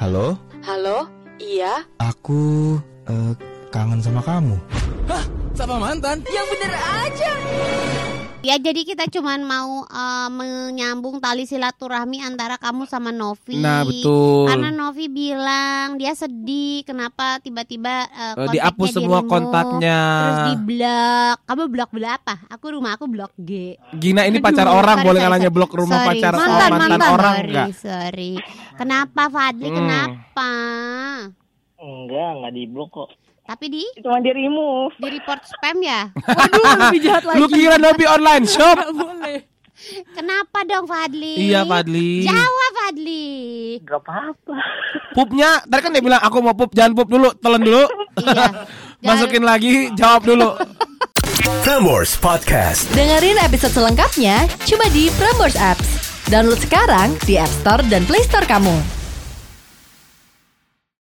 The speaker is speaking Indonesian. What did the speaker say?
Halo? Halo? Iya? Aku kangen sama kamu. Hah? Sama mantan? Yang bener aja. Ya jadi kita cuman mau menyambung tali silaturahmi antara kamu sama Novi. Nah betul. Karena Novi bilang dia sedih kenapa tiba-tiba dihapus semua kontaknya. Terus di blok. Kamu blok berapa? Rumah aku blok G. Gina ini pacar orang boleh ngalahnya blok rumah pacar mantan orang enggak? Sorry. Kenapa Fadli? Kenapa? Enggak di blok kok. Tapi di? Cuma di remove. Di report spam ya? Waduh lebih jahat lagi. Lu kira Novi online shop? Gak boleh. Kenapa dong Fadli? Iya Fadli. Jawab Fadli. Gak apa-apa. Pupnya, tadi kan dia bilang aku mau pup. Jangan pup dulu, telan dulu. Iya. Masukin lagi, jawab dulu. Prambors Podcast. Dengerin episode selengkapnya cuma di Prambors Apps. Download sekarang di Appstore dan Playstore kamu.